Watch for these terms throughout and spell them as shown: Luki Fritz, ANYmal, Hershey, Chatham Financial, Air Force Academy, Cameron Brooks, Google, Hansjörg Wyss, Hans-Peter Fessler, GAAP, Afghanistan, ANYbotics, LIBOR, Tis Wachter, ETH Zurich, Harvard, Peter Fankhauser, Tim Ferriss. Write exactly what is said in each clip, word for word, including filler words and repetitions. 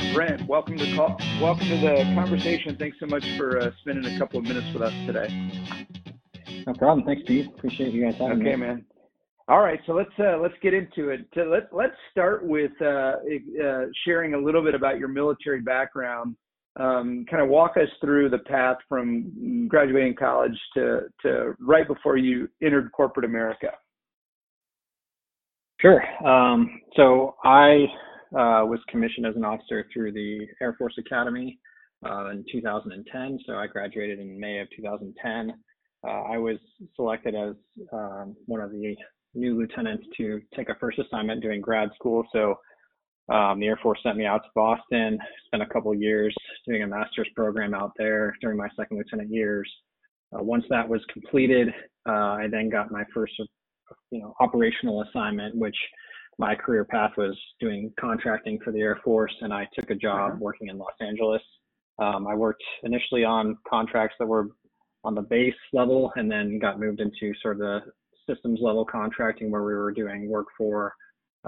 Hey, Brent, welcome to call, welcome to the conversation. Thanks so much for uh, spending a couple of minutes with us today. No problem. Thanks, Steve. Appreciate you guys having me. Okay, man. All right, so let's uh, let's get into it. So let let's start with uh, uh, sharing a little bit about your military background. Um, kind of walk us through the path from graduating college to to right before you entered corporate America. Sure. Um, so I uh, was commissioned as an officer through the Air Force Academy uh, in two thousand ten. So I graduated in May of two thousand ten. Uh, I was selected as um, one of the new lieutenants to take a first assignment doing grad school. So um, the Air Force sent me out to Boston, spent a couple years doing a master's program out there during my second lieutenant years. Uh, once that was completed, uh, I then got my first, you know, operational assignment, which my career path was doing contracting for the Air Force, and I took a job uh-huh. working in Los Angeles. Um, I worked initially on contracts that were on the base level, and then got moved into sort of the systems level contracting, where we were doing work for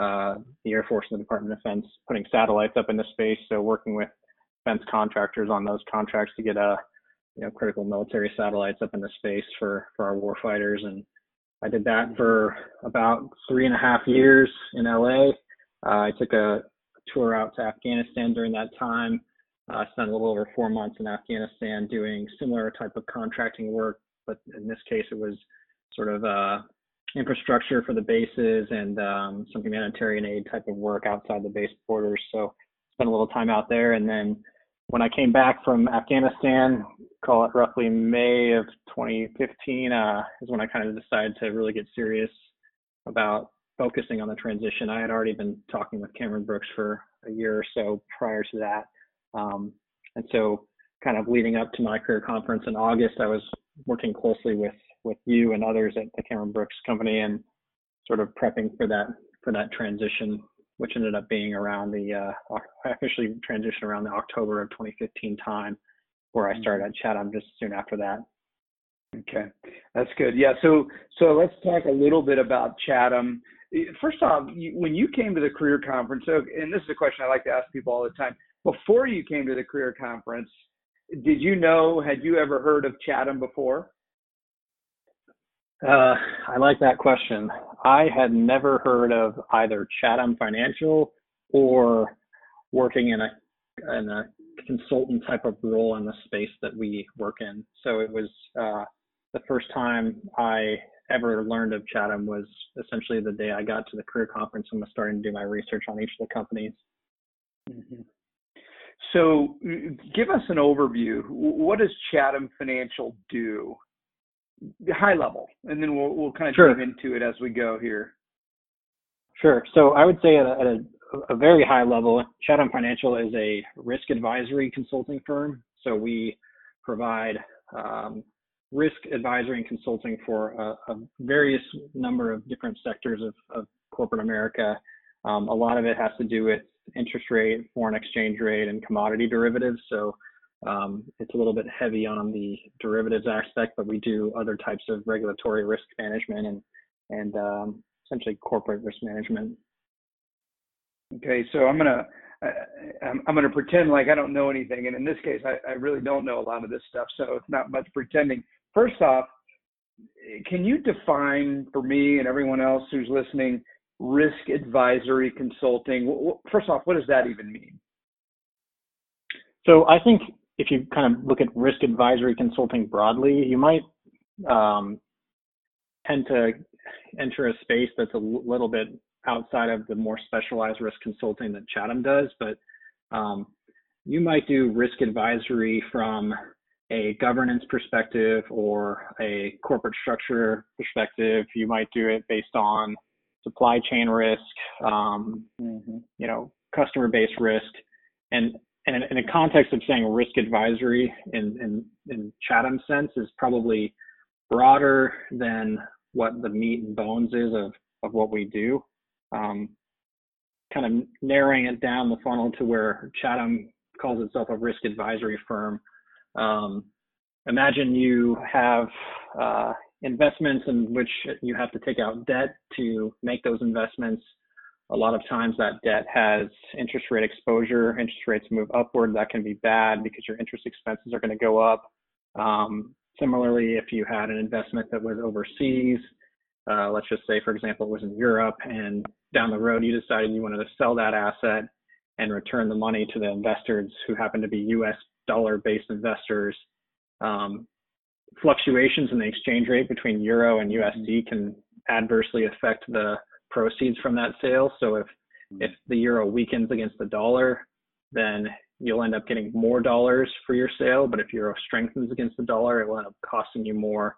uh, the Air Force and the Department of Defense, putting satellites up into space. So working with defense contractors on those contracts to get a, you know, critical military satellites up into space for for our warfighters. And I did that for about three and a half years in L A. Uh, I took a tour out to Afghanistan during that time. I uh, spent a little over four months in Afghanistan doing similar type of contracting work, but in this case, it was sort of uh, infrastructure for the bases and um, some humanitarian aid type of work outside the base borders. So spent a little time out there. And then when I came back from Afghanistan, call it roughly May of twenty fifteen, uh, is when I kind of decided to really get serious about focusing on the transition. I had already been talking with Cameron Brooks for a year or so prior to that. Um, and so kind of leading up to my career conference in August, I was working closely with, with you and others at the Cameron Brooks company and sort of prepping for that, for that transition, which ended up being around the, uh, I officially transitioned around the October of twenty fifteen time, where I started at Chatham just soon after that. Okay. That's good. Yeah. So, so let's talk a little bit about Chatham. First off, when you came to the career conference, and this is a question I like to ask people all the time, before you came to the career conference, did you know, had you ever heard of Chatham before? Uh, I like that question. I had never heard of either Chatham Financial or working in a in a consultant type of role in the space that we work in. So it was uh, the first time I ever learned of Chatham was essentially the day I got to the career conference and was starting to do my research on each of the companies. Mm-hmm. So give us an overview. What does Chatham Financial do? High level, and then we'll we'll kind of sure. dive into it as we go here. Sure. So I would say at a, at a, a very high level, Chatham Financial is a risk advisory consulting firm. So we provide um, risk advisory and consulting for a, a various number of different sectors of, of corporate America. Um, a lot of it has to do with interest rate, foreign exchange rate, and commodity derivatives. So um, it's a little bit heavy on the derivatives aspect, but we do other types of regulatory risk management and, and um, essentially corporate risk management. Okay, so I'm gonna uh, I'm, I'm gonna pretend like I don't know anything, and in this case, I, I really don't know a lot of this stuff, so it's not much pretending. First off, can you define for me and everyone else who's listening risk advisory consulting? First off, what does that even mean? So I think if you kind of look at risk advisory consulting broadly, you might um, tend to enter a space that's a little bit outside of the more specialized risk consulting that Chatham does, but um, you might do risk advisory from a governance perspective or a corporate structure perspective. You might do it based on supply chain risk, um, mm-hmm. you know, customer-based risk. And, and in, in the context of saying risk advisory in, in, in Chatham sense is probably broader than what the meat and bones is of, of what we do. Um, kind of narrowing it down the funnel to where Chatham calls itself a risk advisory firm. Um, imagine you have, uh, investments in which you have to take out debt to make those investments, A lot of times that debt has interest rate exposure. Interest rates move upward. That can be bad because your interest expenses are going to go up. Um, similarly, if you had an investment that was overseas, uh, let's just say, for example, it was in Europe, and down the road you decided you wanted to sell that asset and return the money to the investors, who happen to be U S dollar-based investors. Um, fluctuations in the exchange rate between euro and U S D can adversely affect the proceeds from that sale. So if if the euro weakens against the dollar, then you'll end up getting more dollars for your sale. But if euro strengthens against the dollar, it will end up costing you more.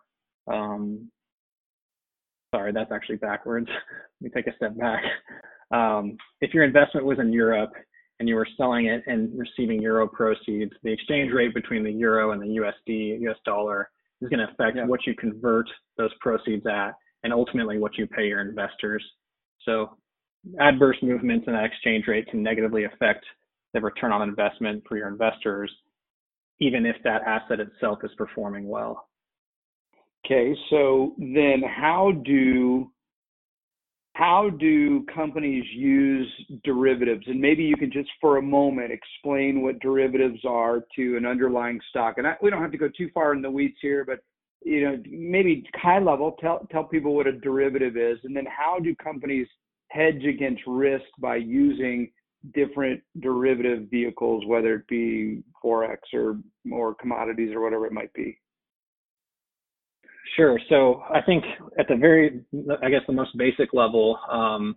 Um, sorry, that's actually backwards. Let me take a step back. Um, if your investment was in Europe and you were selling it and receiving euro proceeds, the exchange rate between the euro and the U S D, U S dollar, is going to affect yeah. what you convert those proceeds at, and ultimately what you pay your investors. So adverse movements in that exchange rate can negatively affect the return on investment for your investors, even if that asset itself is performing well. Okay, so then how do how do companies use derivatives? And maybe you can just for a moment explain what derivatives are to an underlying stock. And I, we don't have to go too far in the weeds here, but you know, maybe high level, tell tell people what a derivative is, and then how do companies hedge against risk by using different derivative vehicles, whether it be Forex or or commodities or whatever it might be? Sure. So I think at the very, I guess the most basic level, um,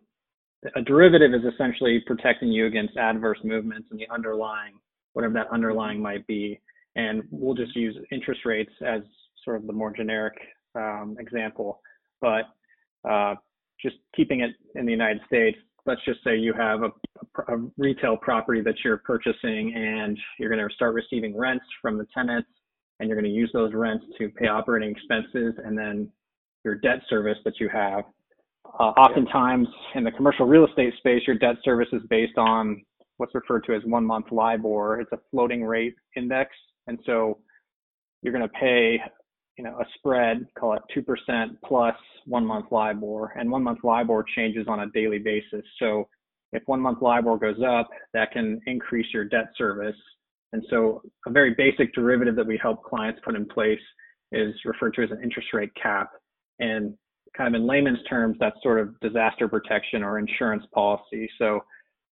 a derivative is essentially protecting you against adverse movements in the underlying, whatever that underlying might be. And we'll just use interest rates as sort of the more generic um, example, but uh, just keeping it in the United States, let's just say you have a, a, a retail property that you're purchasing, and you're going to start receiving rents from the tenants, and you're going to use those rents to pay operating expenses and then your debt service that you have. Uh, oftentimes in the commercial real estate space, your debt service is based on what's referred to as one-month LIBOR. It's a floating rate index, and so you're going to pay, you know, a spread, call it two percent plus one month LIBOR, and one month LIBOR changes on a daily basis. So if one month LIBOR goes up, that can increase your debt service. And so a very basic derivative that we help clients put in place is referred to as an interest rate cap. And kind of in layman's terms, that's sort of disaster protection or insurance policy. So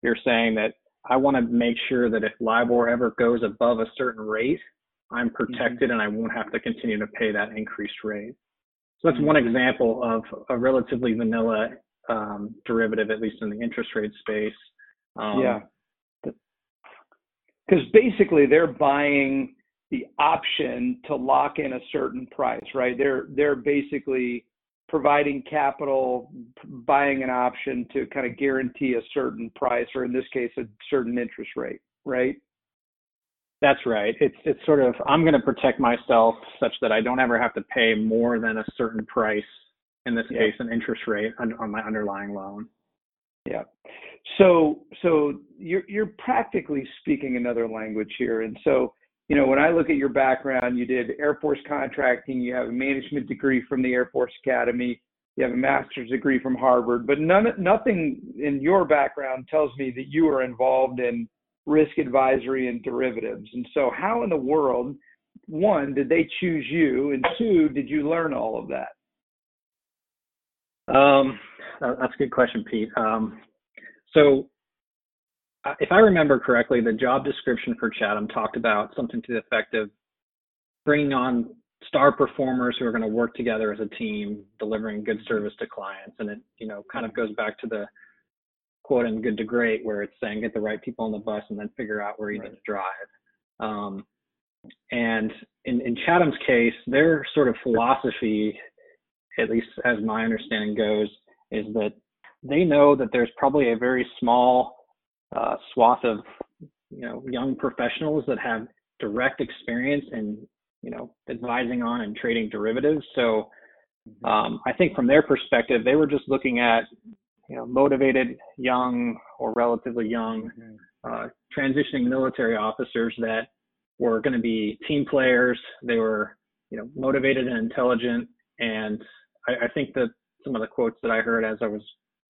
you're saying that I want to make sure that if LIBOR ever goes above a certain rate, I'm protected and I won't have to continue to pay that increased rate. So that's one example of a relatively vanilla um, derivative, at least in the interest rate space. Um, yeah. Because basically they're buying the option to lock in a certain price, right? They're they're basically providing capital, buying an option to kind of guarantee a certain price, or in this case, a certain interest rate, right? That's right. It's it's sort of, I'm going to protect myself such that I don't ever have to pay more than a certain price, in this yeah. case, an interest rate on, on my underlying loan. Yeah. So so you're you're practically speaking another language here. And so, you know, when I look at your background, you did Air Force contracting, you have a management degree from the Air Force Academy, you have a master's degree from Harvard, but none nothing in your background tells me that you were involved in risk advisory and derivatives. And so how in the world, one, did they choose you? And two, did you learn all of that? Um, that's a good question, Pete. Um, so if I remember correctly, the job description for Chatham talked about something to the effect of bringing on star performers who are going to work together as a team, delivering good service to clients. And it, you know, kind of goes back to the quote and good to great, where it's saying get the right people on the bus and then figure out where you right. need to drive. Um, and in, in Chatham's case, their sort of philosophy, at least as my understanding goes, is that they know that there's probably a very small uh, swath of, you know, young professionals that have direct experience in, you know, advising on and trading derivatives. So um, I think from their perspective, they were just looking at, you know, motivated, young, or relatively young, uh, transitioning military officers that were going to be team players. They were, you know, motivated and intelligent. And I, I think that some of the quotes that I heard as I was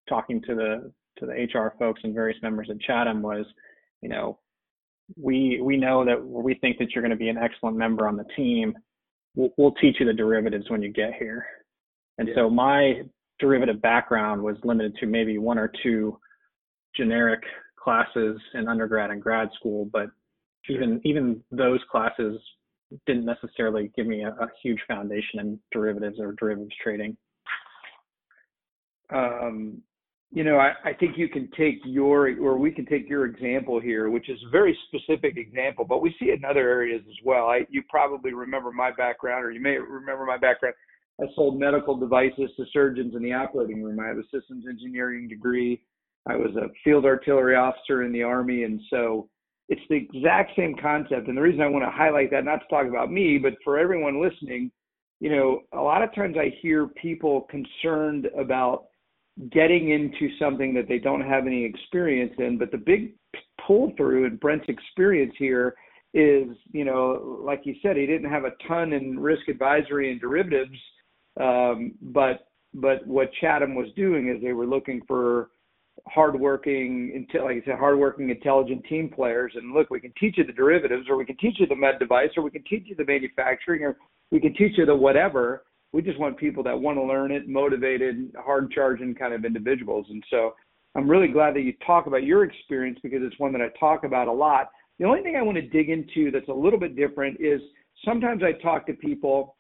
talking to the to the H R folks and various members at Chatham was, you know, we we know that we think that you're going to be an excellent member on the team. We'll, we'll teach you the derivatives when you get here. And yeah. so my derivative background was limited to maybe one or two generic classes in undergrad and grad school, but sure. even even those classes didn't necessarily give me a, a huge foundation in derivatives or derivatives trading. Um, you know, I, I think you can take your, or we can take your example here, which is a very specific example, but we see it in other areas as well. I, you probably remember my background, or you may remember my background. I sold medical devices to surgeons in the operating room. I have a systems engineering degree. I was a field artillery officer in the Army. And so it's the exact same concept. And the reason I want to highlight that, not to talk about me, but for everyone listening, you know, a lot of times I hear people concerned about getting into something that they don't have any experience in. But the big pull through in Brent's experience here is, you know, like you said, he didn't have a ton in risk advisory and derivatives. Um, but but what Chatham was doing is they were looking for hardworking, like I said, hardworking, intelligent team players. And look, we can teach you the derivatives, or we can teach you the med device, or we can teach you the manufacturing, or we can teach you the whatever. We just want people that want to learn it, motivated, hard-charging kind of individuals. And so I'm really glad that you talk about your experience, because it's one that I talk about a lot. The only thing I want to dig into that's a little bit different is sometimes I talk to people,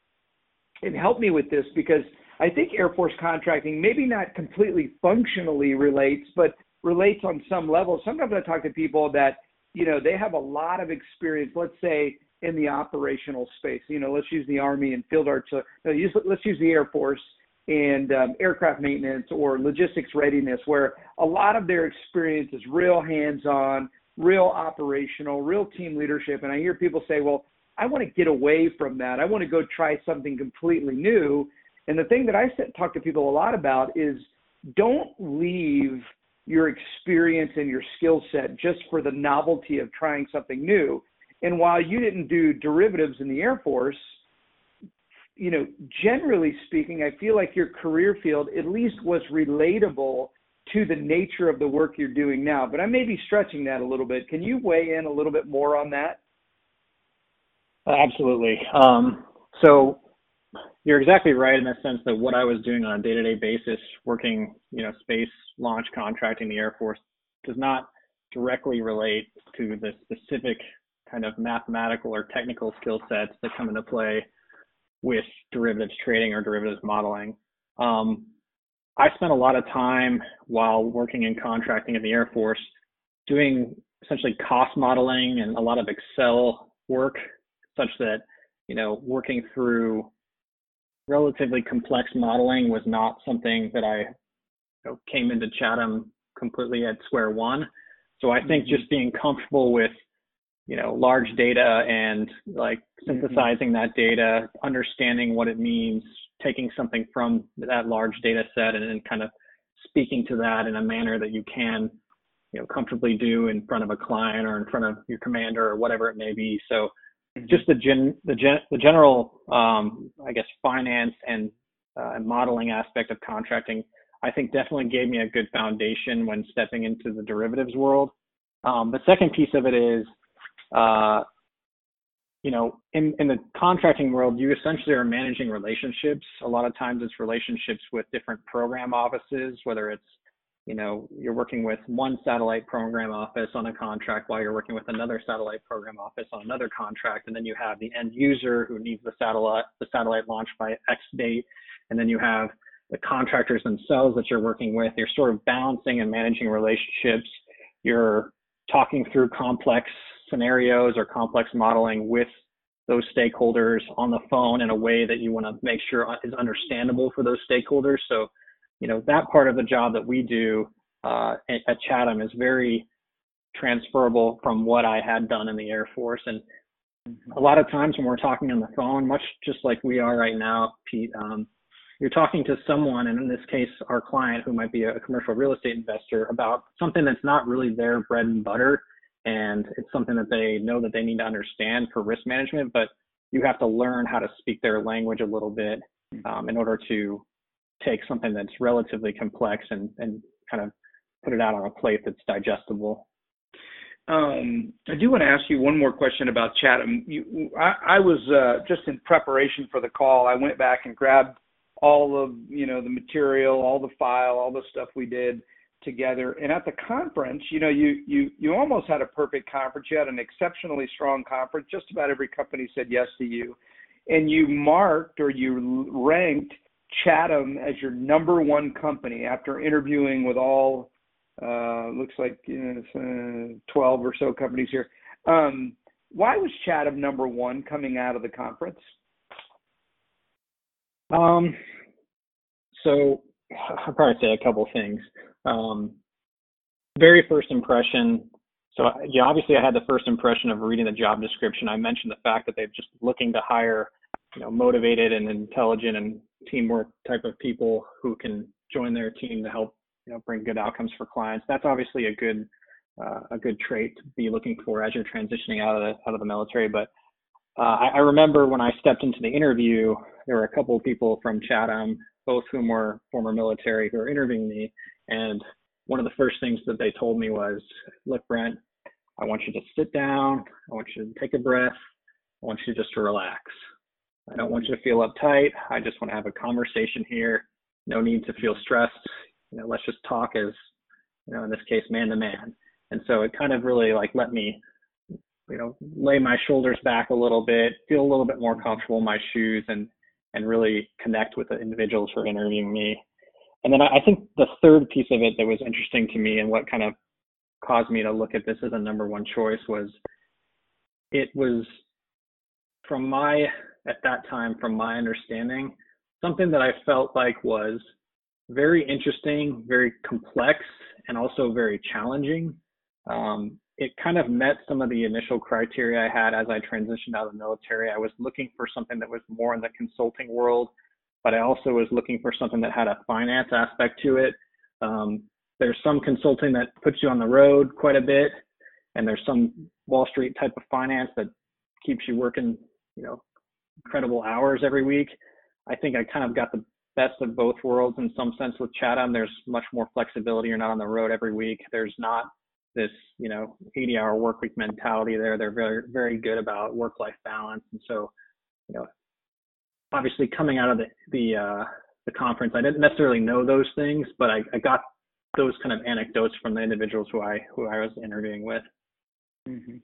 and help me with this, because I think Air Force contracting maybe not completely functionally relates, but relates on some level. Sometimes I talk to people that, you know, they have a lot of experience, let's say, in the operational space. You know, let's use the Army and field artillery. No, use, let's use the Air Force and um, aircraft maintenance or logistics readiness, where a lot of their experience is real hands-on, real operational, real team leadership. And I hear people say, well, I want to get away from that. I want to go try something completely new. And the thing that I talk to people a lot about is don't leave your experience and your skill set just for the novelty of trying something new. And while you didn't do derivatives in the Air Force, you know, generally speaking, I feel like your career field at least was relatable to the nature of the work you're doing now. But I may be stretching that a little bit. Can you weigh in a little bit more on that? Absolutely. Um, so you're exactly right in the sense that what I was doing on a day-to-day basis, working, you know, space launch contracting the Air Force, does not directly relate to the specific kind of mathematical or technical skill sets that come into play with derivatives trading or derivatives modeling. Um, I spent a lot of time while working in contracting in the Air Force doing essentially cost modeling and a lot of Excel work, such that, you know, working through relatively complex modeling was not something that I, you know, came into Chatham completely at square one. So I think mm-hmm. just being comfortable with, you know, large data and like synthesizing mm-hmm. that data, understanding what it means, taking something from that large data set and then kind of speaking to that in a manner that you can, you know, comfortably do in front of a client or in front of your commander or whatever it may be. So just the gen, the gen, the general, um, I guess, finance and uh, modeling aspect of contracting, I think definitely gave me a good foundation when stepping into the derivatives world. Um, the second piece of it is, uh, you know, in, in the contracting world, you essentially are managing relationships. A lot of times it's relationships with different program offices, whether it's, you know, you're working with one satellite program office on a contract while you're working with another satellite program office on another contract. And then you have the end user who needs the satellite, the satellite launch by X date. And then you have the contractors themselves that you're working with. You're sort of balancing and managing relationships. You're talking through complex scenarios or complex modeling with those stakeholders on the phone in a way that you want to make sure is understandable for those stakeholders. So, you know, that part of the job that we do uh, at, at Chatham is very transferable from what I had done in the Air Force. And a lot of times when we're talking on the phone, much just like we are right now, Pete, um, you're talking to someone, and in this case, our client, who might be a commercial real estate investor, about something that's not really their bread and butter. And it's something that they know that they need to understand for risk management, but you have to learn how to speak their language a little bit um, in order to take something that's relatively complex and, and kind of put it out on a plate that's digestible. Um, I do want to ask you one more question about Chatham. You, I, I was uh, just in preparation for the call. I went back and grabbed all of, you know, the material, all the file, all the stuff we did together. And at the conference, you know, you you you almost had a perfect conference. You had an exceptionally strong conference. Just about every company said yes to you. And you marked or you ranked Chatham as your number one company after interviewing with all uh looks like you know, uh, twelve or so companies here. Um why was Chatham number one coming out of the conference? Um so I'll probably say a couple things. Um very first impression. So yeah, obviously I had the first impression of reading the job description. I mentioned the fact that they're just looking to hire, you know, motivated and intelligent and teamwork type of people who can join their team to help, you know, bring good outcomes for clients. That's obviously a good, uh, a good trait to be looking for as you're transitioning out of the, out of the military. But uh, I, I remember when I stepped into the interview, there were a couple of people from Chatham, both whom were former military, who were interviewing me. And one of the first things that they told me was, "Look, Brent, I want you to sit down. I want you to take a breath. I want you just to relax. I don't want you to feel uptight. I just want to have a conversation here. No need to feel stressed. You know, let's just talk as, you know, in this case, man to man." And so it kind of really like let me, you know, lay my shoulders back a little bit, feel a little bit more comfortable in my shoes, and and really connect with the individuals who are interviewing me. And then I think the third piece of it that was interesting to me and what kind of caused me to look at this as a number one choice was it was from my, at that time, from my understanding, something that I felt like was very interesting, very complex, and also very challenging. Um, it kind of met some of the initial criteria I had as I transitioned out of the military. I was looking for something that was more in the consulting world, but I also was looking for something that had a finance aspect to it. Um, there's some consulting that puts you on the road quite a bit, and there's some Wall Street type of finance that keeps you working, you know, incredible hours every week. I think I kind of got the best of both worlds in some sense with Chatham. There's much more flexibility. You're not on the road every week. There's not this, you know, eighty hour work week mentality there. They're very, very good about work-life balance. And so, you know, obviously coming out of the, the, uh, the conference, I didn't necessarily know those things, but I, I got those kind of anecdotes from the individuals who I, who I was interviewing with. Mm-hmm.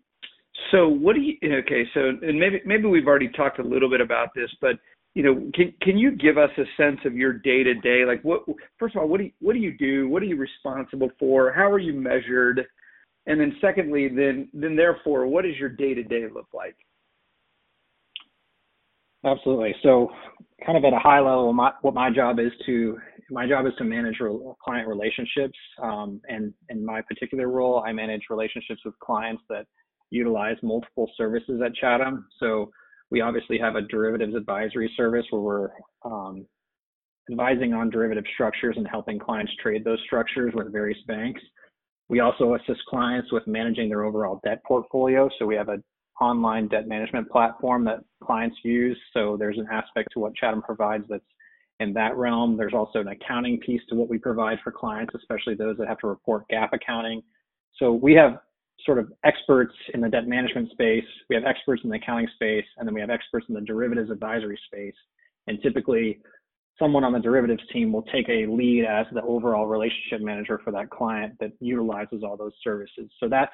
So what do you, okay, so, and maybe, maybe we've already talked a little bit about this, but you know, can can you give us a sense of your day to day? Like, what? First of all, what do you, what do you do? What are you responsible for? How are you measured? And then, secondly, then then therefore, what does your day to day look like? Absolutely. So, kind of at a high level, my, what my job is to my job is to manage re- client relationships. Um, and in my particular role, I manage relationships with clients that utilize multiple services at Chatham. So we obviously have a derivatives advisory service where we're um, advising on derivative structures and helping clients trade those structures with various banks. We also assist clients with managing their overall debt portfolio. So we have an online debt management platform that clients use. So there's an aspect to what Chatham provides that's in that realm. There's also an accounting piece to what we provide for clients, especially those that have to report GAAP accounting. So we have sort of experts in the debt management space, we have experts in the accounting space, and then we have experts in the derivatives advisory space. And typically someone on the derivatives team will take a lead as the overall relationship manager for that client that utilizes all those services. So that's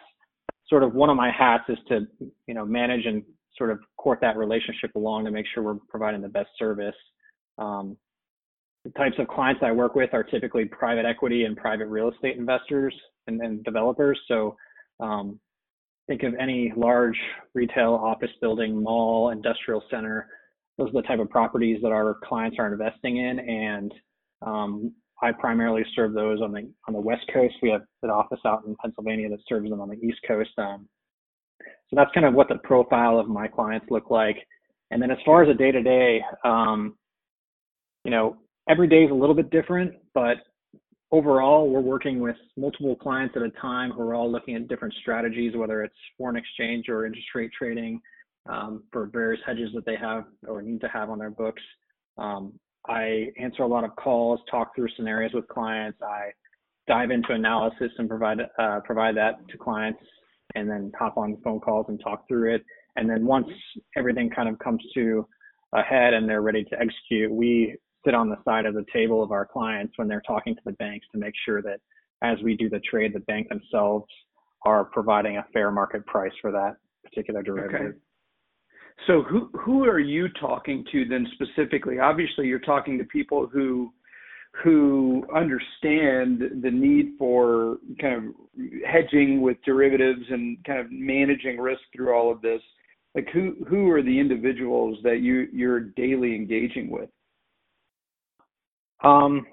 sort of one of my hats, is to, you know, manage and sort of court that relationship along to make sure we're providing the best service. Um, the types of clients I work with are typically private equity and private real estate investors and, and developers. So Um, think of any large retail, office building, mall, industrial center. Those are the type of properties that our clients are investing in, and um, I primarily serve those on the on the West Coast. We have an office out in Pennsylvania that serves them on the East Coast. Um, so that's kind of what the profile of my clients look like. And then as far as a day to day, you know, every day is a little bit different, but overall, we're working with multiple clients at a time who are all looking at different strategies, whether it's foreign exchange or interest rate trading, um, for various hedges that they have or need to have on their books. Um, I answer a lot of calls, talk through scenarios with clients. I dive into analysis and provide uh, provide that to clients, and then hop on phone calls and talk through it. And then once everything kind of comes to a head and they're ready to execute, we sit on the side of the table of our clients when they're talking to the banks to make sure that as we do the trade, the bank themselves are providing a fair market price for that particular derivative. Okay. So who who are you talking to then specifically? Obviously, you're talking to people who who understand the need for kind of hedging with derivatives and kind of managing risk through all of this. Like who who are the individuals that you you're daily engaging with? Um,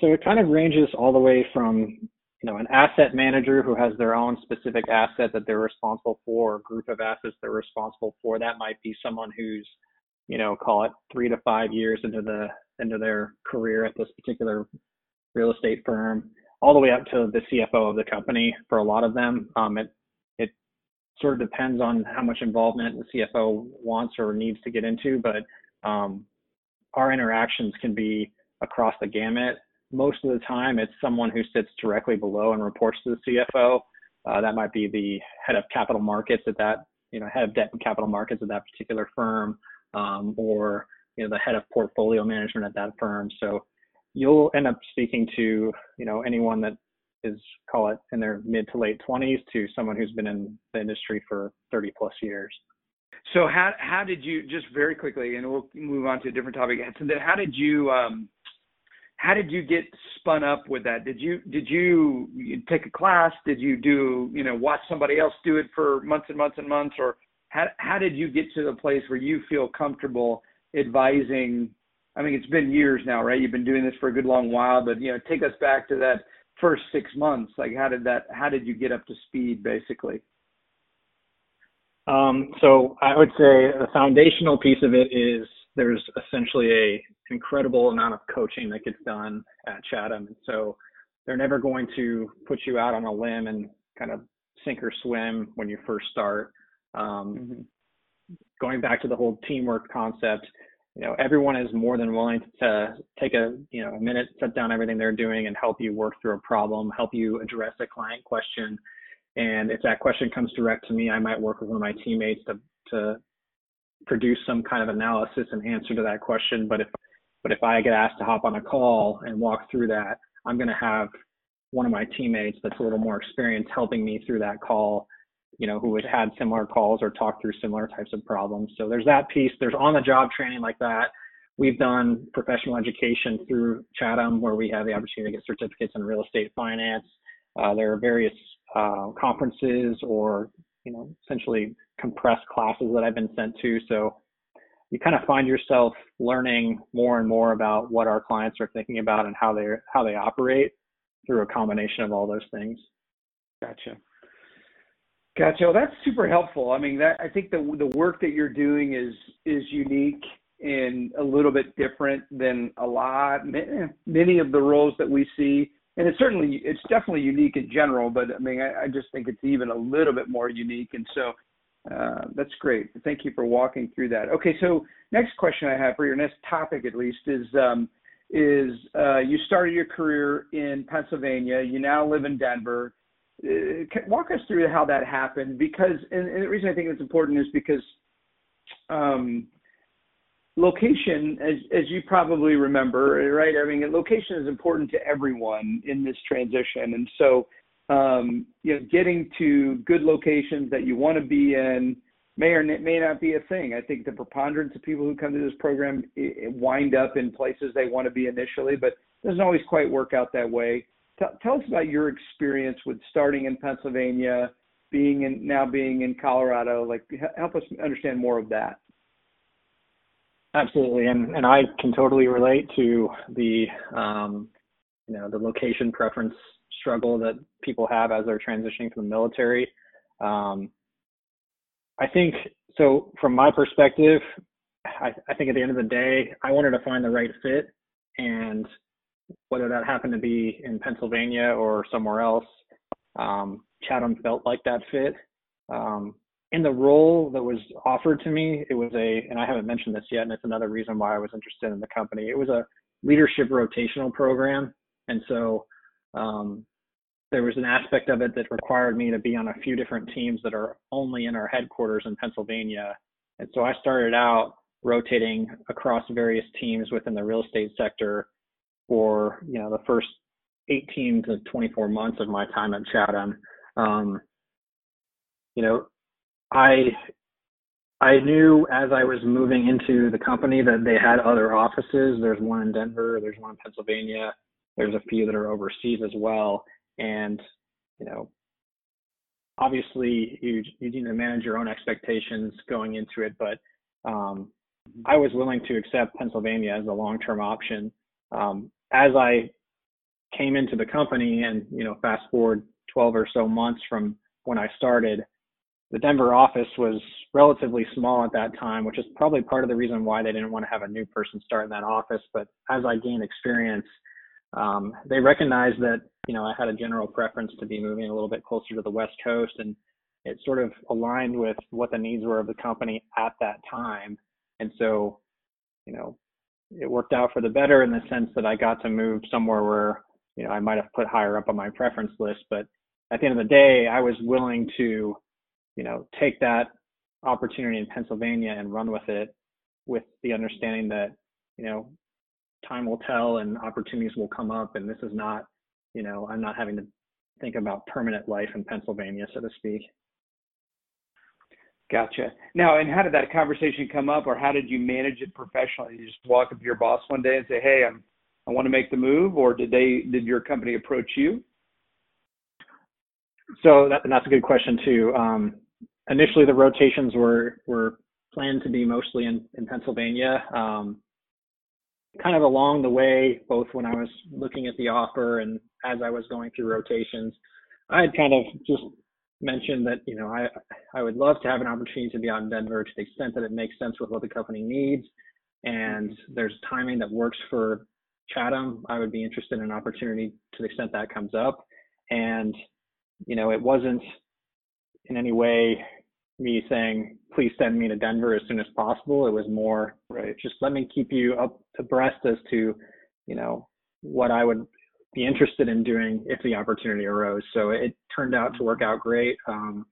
so it kind of ranges all the way from, you know, an asset manager who has their own specific asset that they're responsible for, or a group of assets they're responsible for. That might be someone who's, you know, call it three to five years into the into their career at this particular real estate firm, all the way up to the C F O of the company. For a lot of them, um, it it sort of depends on how much involvement the C F O wants or needs to get into, but um, our interactions can be across the gamut. Most of the time, it's someone who sits directly below and reports to the C F O. Uh, that might be the head of capital markets at that, you know, head of debt and capital markets at that particular firm, um, or you know, the head of portfolio management at that firm. So you'll end up speaking to, you know, anyone that is, call it, in their mid to late twenties to someone who's been in the industry for thirty plus years. So how how did you, just very quickly, and we'll move on to a different topic. So then how did you um, how did you get spun up with that? Did you did you take a class? Did you do, you know, watch somebody else do it for months and months and months? Or how how did you get to the place where you feel comfortable advising? I mean, it's been years now, right? You've been doing this for a good long while, but, you know, take us back to that first six months. Like, how did that, how did you get up to speed basically? Um, so I would say the foundational piece of it is there's essentially a incredible amount of coaching that gets done at Chatham. And so they're never going to put you out on a limb and kind of sink or swim when you first start. Um, mm-hmm. Going back to the whole teamwork concept, you know, everyone is more than willing to take a, you know, a minute, set down everything they're doing and help you work through a problem, help you address a client question. And if that question comes direct to me, I might work with one of my teammates to, to produce some kind of analysis and answer to that question. But if, but if I get asked to hop on a call and walk through that, I'm going to have one of my teammates that's a little more experienced helping me through that call, you know, who has had similar calls or talked through similar types of problems. So there's that piece. There's on-the-job training like that. We've done professional education through Chatham where we have the opportunity to get certificates in real estate finance. Uh, there are various uh, conferences or, you know, essentially compressed classes that I've been sent to. So you kind of find yourself learning more and more about what our clients are thinking about and how they how they operate through a combination of all those things. Gotcha. Gotcha. Well, that's super helpful. I mean, that, I think the the work that you're doing is is unique and a little bit different than a lot many of the roles that we see, and it's certainly it's definitely unique in general. But I mean, I, I just think it's even a little bit more unique, and so uh, that's great. Thank you for walking through that. Okay, so next question I have for your next topic, at least, is um, is uh, you started your career in Pennsylvania. You now live in Denver. Walk us through how that happened, because and, and the reason I think it's important is because um, location, as as you probably remember, right? I mean, location is important to everyone in this transition, and so um, you know, getting to good locations that you want to be in may or may not be a thing. I think the preponderance of people who come to this program wind up in places they want to be initially, but it doesn't always quite work out that way. Tell us about your experience with starting in Pennsylvania, being in now being in Colorado. Like, help us understand more of that. Absolutely, and and I can totally relate to the um, you know, the location preference struggle that people have as they're transitioning from the military. Um, I think so. From my perspective, I, I think at the end of the day, I wanted to find the right fit, and whether that happened to be in Pennsylvania or somewhere else, um, Chatham felt like that fit. Um, in the role that was offered to me, it was a, and I haven't mentioned this yet, and it's another reason why I was interested in the company. It was a leadership rotational program. And so Um, there was an aspect of it that required me to be on a few different teams that are only in our headquarters in Pennsylvania. And so I started out rotating across various teams within the real estate sector for, you know, the first eighteen to twenty-four months of my time at Chatham. Um, you know, I, I knew as I was moving into the company that they had other offices. There's one in Denver, there's one in Pennsylvania, there's a few that are overseas as well. And, you know, obviously you, you need to manage your own expectations going into it, but um, I was willing to accept Pennsylvania as a long-term option. Um, as I came into the company and, you know, fast forward twelve or so months from when I started, the Denver office was relatively small at that time, which is probably part of the reason why they didn't want to have a new person start in that office. But as I gained experience, um, they recognized that, you know, I had a general preference to be moving a little bit closer to the West Coast, and it sort of aligned with what the needs were of the company at that time. And so, you know, it worked out for the better in the sense that I got to move somewhere where, you know, I might have put higher up on my preference list, but at the end of the day, I was willing to, you know, take that opportunity in Pennsylvania and run with it, with the understanding that, you know, time will tell and opportunities will come up. And this is not, you know, I'm not having to think about permanent life in Pennsylvania, so to speak. Gotcha. Now, and how did that conversation come up, or how did you manage it professionally? You just walk up to your boss one day and say, hey, I'm, I want to make the move, or did they, did your company approach you? So that, and that's a good question too. Um, initially, the rotations were were planned to be mostly in, in Pennsylvania. Um, kind of along the way, both when I was looking at the offer and as I was going through rotations, I had kind of just mentioned that, you know, I, I would love to have an opportunity to be out in Denver to the extent that it makes sense with what the company needs, and there's timing that works for Chatham. I would be interested in an opportunity to the extent that comes up. And, you know, it wasn't in any way me saying, please send me to Denver as soon as possible. It was more, right, just let me keep you up abreast as to, you know, what I would be interested in doing if the opportunity arose. So it turned out to work out great. Um,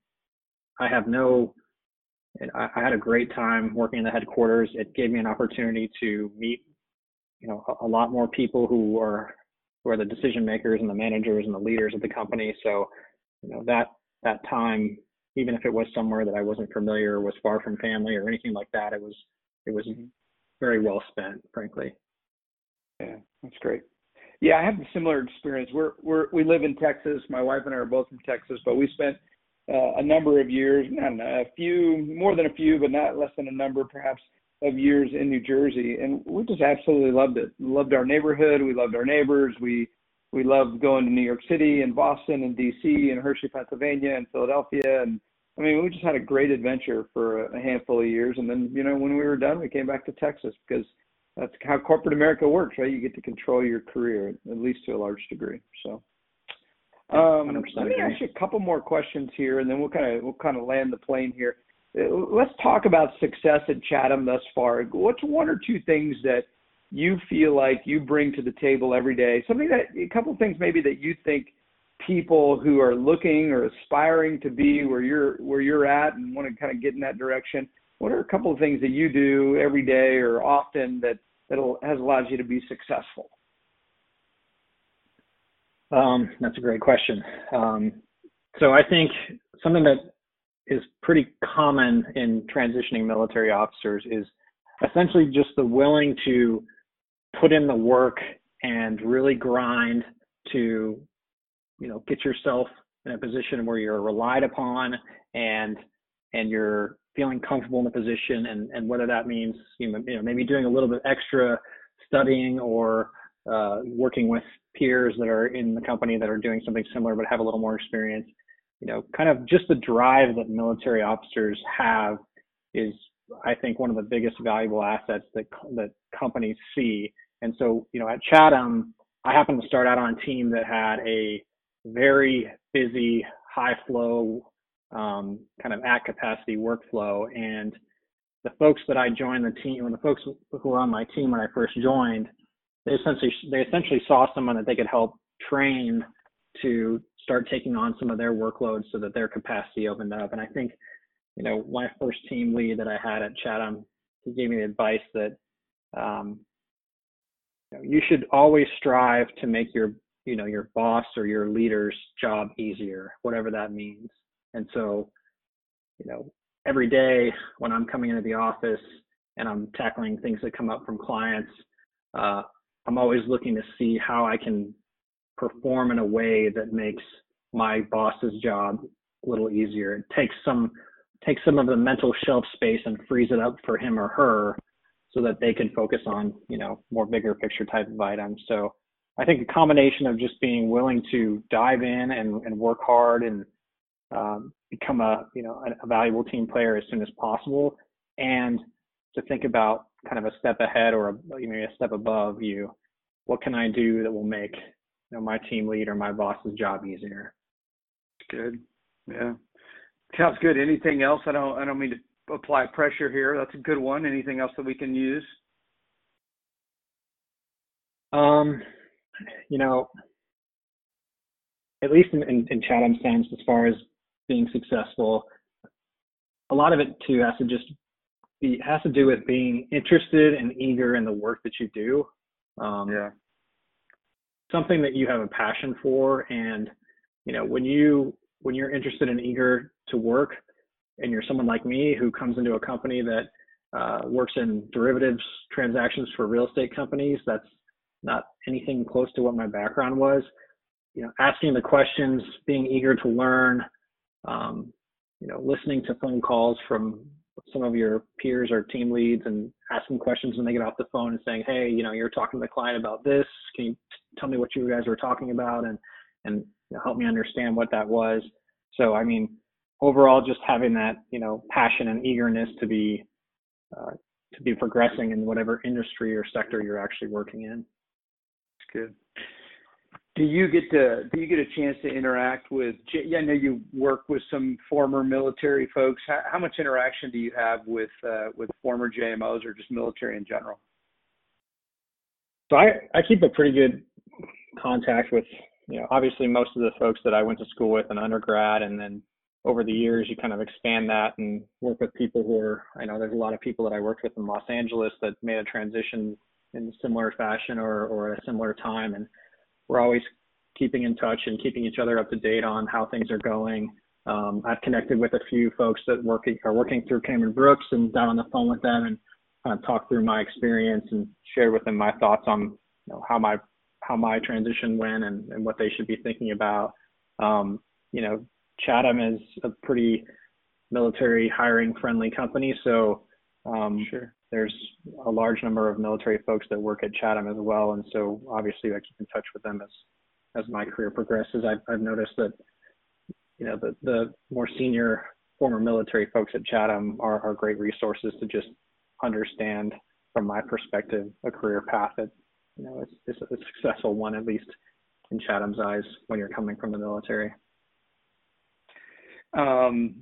I have no, I, I had a great time working in the headquarters. It gave me an opportunity to meet, you know, a, a lot more people who are, who are the decision makers and the managers and the leaders of the company. So, you know, that, that time, even if it was somewhere that I wasn't familiar, was far from family or anything like that, it was, it was very well spent, frankly. Yeah, that's great. Yeah, I have a similar experience. We're, we're, we live in Texas. My wife and I are both from Texas, but we spent uh, a number of years, not a few, more than a few, but not less than a number, perhaps, of years in New Jersey. And we just absolutely loved it. We loved our neighborhood. We loved our neighbors. We, we loved going to New York City and Boston and D C and Hershey, Pennsylvania and Philadelphia. And I mean, we just had a great adventure for a handful of years. And then, you know, when we were done, we came back to Texas, because that's how corporate America works, right? You get to control your career, at least to a large degree. So um, let me ask you a couple more questions here, and then we'll kind of, we'll kind of land the plane here. Let's talk about success at Chatham thus far. What's one or two things that you feel like you bring to the table every day? Something that, a couple of things maybe that you think people who are looking or aspiring to be where you're, where you're at and want to kind of get in that direction. What are a couple of things that you do every day or often that, that has allowed you to be successful? Um, that's a great question. Um, so I think something that is pretty common in transitioning military officers is essentially just the willing to put in the work and really grind to, you know, get yourself in a position where you're relied upon and, and you're feeling comfortable in the position, and, and whether that means, you know, maybe doing a little bit extra studying or uh, working with peers that are in the company that are doing something similar but have a little more experience. You know, kind of just the drive that military officers have is, I think, one of the biggest valuable assets that that companies see. And so, you know, at Chatham, I happened to start out on a team that had a very busy, high flow, um, kind of at capacity workflow. And the folks that I joined the team, when the folks who were on my team when I first joined, they essentially they essentially saw someone that they could help trained to start taking on some of their workloads so that their capacity opened up. And I think, you know, my first team lead that I had at Chatham, he gave me the advice that um, you know, you should always strive to make your, you know, your boss or your leader's job easier, whatever that means. And so, you know, every day when I'm coming into the office and I'm tackling things that come up from clients, uh, I'm always looking to see how I can perform in a way that makes my boss's job a little easier. It takes some, take some of the mental shelf space and frees it up for him or her so that they can focus on, you know, more bigger picture type of items. So I think a combination of just being willing to dive in and, and work hard and um, become a, you know, a valuable team player as soon as possible, and to think about kind of a step ahead or a, you know, a step above you. What can I do that will make, you know, my team lead or my boss's job easier? Good. Yeah. Sounds good. Anything else? I don't I don't mean to apply pressure here. That's a good one. Anything else that we can use? Um, you know, at least in, in, in Chatham's sense, as far as being successful, a lot of it too has to just be has to do with being interested and eager in the work that you do. Um, yeah. Something that you have a passion for, and you know, when you when you're interested and eager to work, and you're someone like me who comes into a company that uh, works in derivatives transactions for real estate companies, that's not anything close to what my background was. You know, asking the questions, being eager to learn, um, you know, listening to phone calls from some of your peers or team leads and asking questions when they get off the phone and saying, hey, you know, you're talking to the client about this. Can you tell me what you guys were talking about? And, and, help me understand what that was. So, I mean, overall, just having that, you know, passion and eagerness to be uh, to be progressing in whatever industry or sector you're actually working in. That's good. Do you get to do you get a chance to interact with? Yeah, I know you work with some former military folks. How, how much interaction do you have with uh, with former J M Os or just military in general? So I I keep a pretty good contact with, you know, obviously most of the folks that I went to school with in undergrad, and then over the years you kind of expand that and work with people who are, I know there's a lot of people that I worked with in Los Angeles that made a transition in a similar fashion or, or at a similar time. And we're always keeping in touch and keeping each other up to date on how things are going. Um, I've connected with a few folks that working are working through Cameron Brooks and got on the phone with them and kind of talked through my experience and shared with them my thoughts on, you know, how my how my transition went and, and what they should be thinking about. Um, you know, Chatham is a pretty military hiring friendly company. So um, sure. There's a large number of military folks that work at Chatham as well. And so obviously I keep in touch with them as, as my career progresses. I've, I've noticed that, you know, the, the more senior former military folks at Chatham are, are great resources to just understand from my perspective, a career path that, you know, it's, it's a successful one, at least in Chatham's eyes, when you're coming from the military. Um,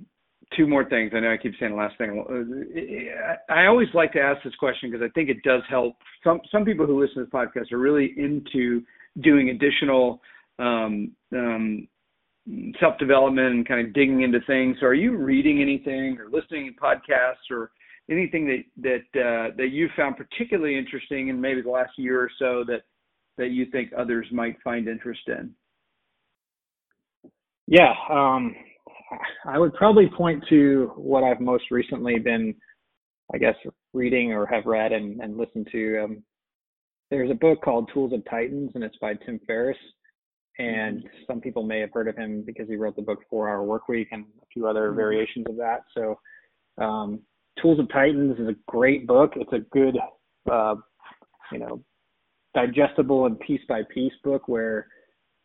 two more things. I know I keep saying the last thing. I always like to ask this question because I think it does help. Some some people who listen to this podcast are really into doing additional um, um, self-development and kind of digging into things. So are you reading anything or listening to podcasts or anything that that uh, that you found particularly interesting in maybe the last year or so that that you think others might find interest in? Yeah, um, I would probably point to what I've most recently been, I guess, reading or have read and, and listened to. Um, there's a book called Tools of Titans, and it's by Tim Ferriss. And some people may have heard of him because he wrote the book Four-Hour Workweek and a few other mm-hmm. variations of that. So. Um, Tools of Titans is a great book. It's a good, uh, you know, digestible and piece by piece book where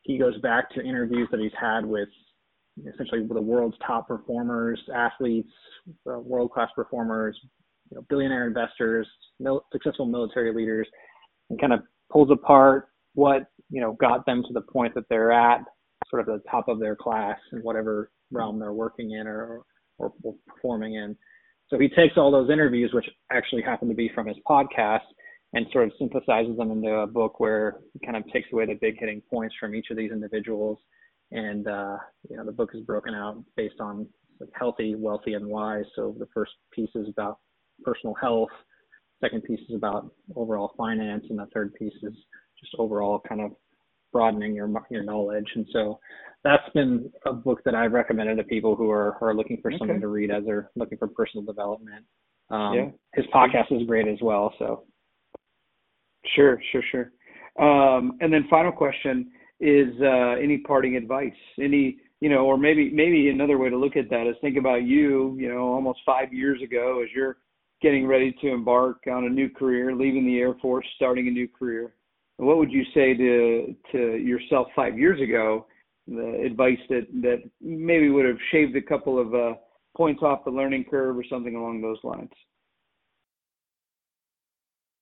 he goes back to interviews that he's had with essentially the world's top performers, athletes, uh, world-class performers, you know, billionaire investors, mil- successful military leaders, and kind of pulls apart what, you know, got them to the point that they're at, sort of the top of their class in whatever realm they're working in or, or, or performing in. So he takes all those interviews, which actually happen to be from his podcast, and sort of synthesizes them into a book where it kind of takes away the big hitting points from each of these individuals. And, uh, you know, the book is broken out based on healthy, wealthy, and wise. So the first piece is about personal health. Second piece is about overall finance. And the third piece is just overall kind of broadening your your knowledge. And so that's been a book that I've recommended to people who are, who are looking for okay. something to read as they're looking for personal development. Um, yeah. His podcast is great as well. So. Sure, sure, sure. Um, and then final question is uh, any parting advice, any, you know, or maybe, maybe another way to look at that is think about you, you know, almost five years ago as you're getting ready to embark on a new career, leaving the Air Force, starting a new career. What would you say to to yourself five years ago, the advice that, that maybe would have shaved a couple of uh, points off the learning curve or something along those lines?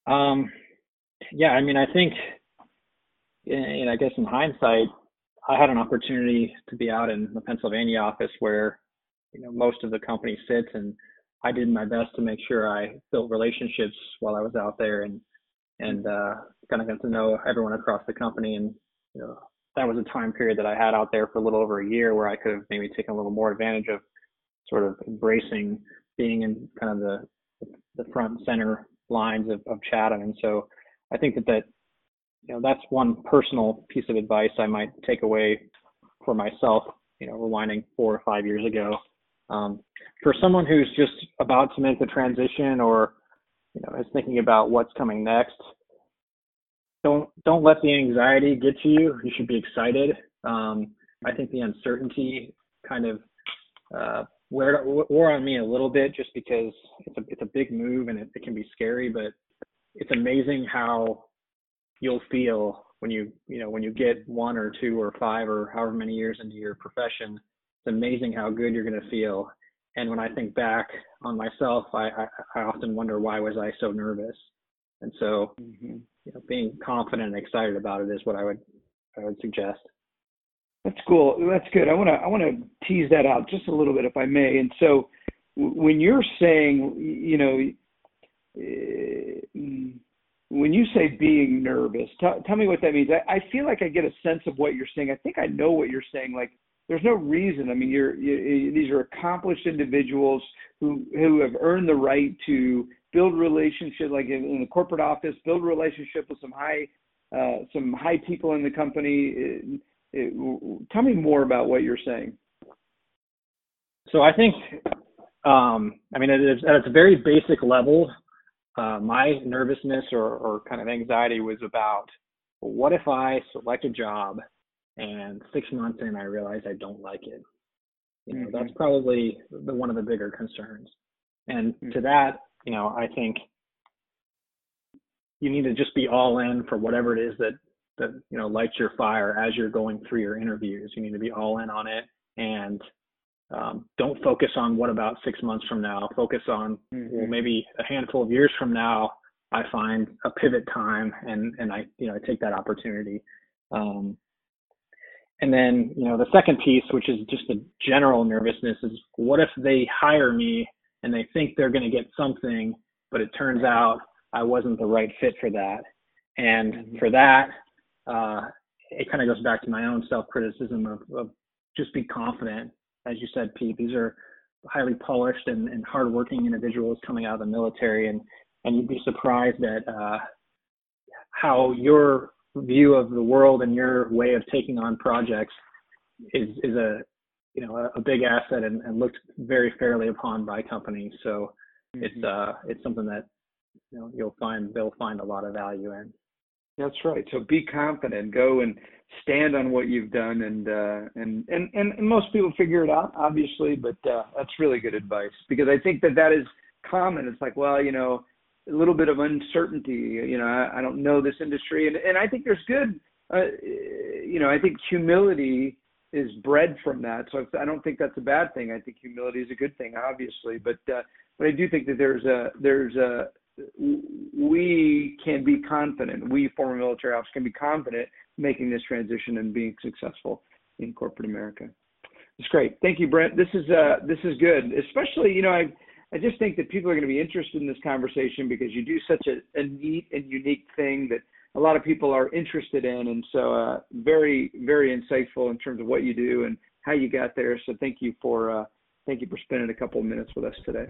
Um. Yeah, I mean, I think, and I guess in hindsight, I had an opportunity to be out in the Pennsylvania office where, you know, most of the company sits, and I did my best to make sure I built relationships while I was out there, and and uh, kind of got to know everyone across the company. And you know, that was a time period that I had out there for a little over a year where I could have maybe taken a little more advantage of sort of embracing being in kind of the the front center lines of, of Chatham, and so. I think that, that you know, that's one personal piece of advice I might take away for myself, you know, rewinding four or five years ago. Um, for someone who's just about to make the transition or, you know, is thinking about what's coming next, don't don't let the anxiety get to you. You should be excited. Um, I think the uncertainty kind of uh, wore, wore on me a little bit just because it's a, it's a big move and it, it can be scary, but it's amazing how you'll feel when you, you know, when you get one or two or five or however many years into your profession. It's amazing how good you're going to feel. And when I think back on myself, I, I, I often wonder, why was I so nervous? And so mm-hmm. you know, being confident and excited about it is what I would, I would suggest. That's cool. That's good. I want to, I want to tease that out just a little bit if I may. And so when you're saying, you know, when you say being nervous, t- tell me what that means. I, I feel like I get a sense of what you're saying. I think I know what you're saying. Like, there's no reason. I mean, you're you, these are accomplished individuals who who have earned the right to build relationships, like in, in the corporate office, build relationship with some high uh, some high people in the company. It, it, tell me more about what you're saying. So I think, um, I mean, at its, at its very basic level. Uh, my nervousness or, or kind of anxiety was about, well, what if I select a job and six months in, I realize I don't like it? You know, mm-hmm. that's probably the, one of the bigger concerns. And mm-hmm. to that, you know, I think you need to just be all in for whatever it is that, that, you know, lights your fire as you're going through your interviews. You need to be all in on it and Um, don't focus on what about six months from now. Focus on mm-hmm. well, maybe a handful of years from now, I find a pivot time and, and I, you know, I take that opportunity. Um, and then, you know, the second piece, which is just the general nervousness, is what if they hire me and they think they're going to get something, but it turns out I wasn't the right fit for that. And mm-hmm. for that, uh, it kind of goes back to my own self-criticism of, of just be confident. As you said, Pete, these are highly polished and, and hardworking individuals coming out of the military, and, and you'd be surprised at uh, how your view of the world and your way of taking on projects is, is a you know a, a big asset and, and looked very fairly upon by companies. So mm-hmm. it's uh it's something that you know you'll find they'll find a lot of value in. That's right. So be confident. Go and stand on what you've done, and uh, and, and and most people figure it out, obviously. But uh, that's really good advice because I think that that is common. It's like, well, you know, a little bit of uncertainty. You know, I, I don't know this industry, and and I think there's good. Uh, you know, I think humility is bred from that. So I don't think that's a bad thing. I think humility is a good thing, obviously. But uh, but I do think that there's a there's a we can be confident, we former military officers can be confident making this transition and being successful in corporate America. It's great. Thank you, Brent. This is uh, this is good, especially, you know, I I just think that people are going to be interested in this conversation because you do such a, a neat and unique thing that a lot of people are interested in. And so uh, very, very insightful in terms of what you do and how you got there. So thank you for, uh, thank you for spending a couple of minutes with us today.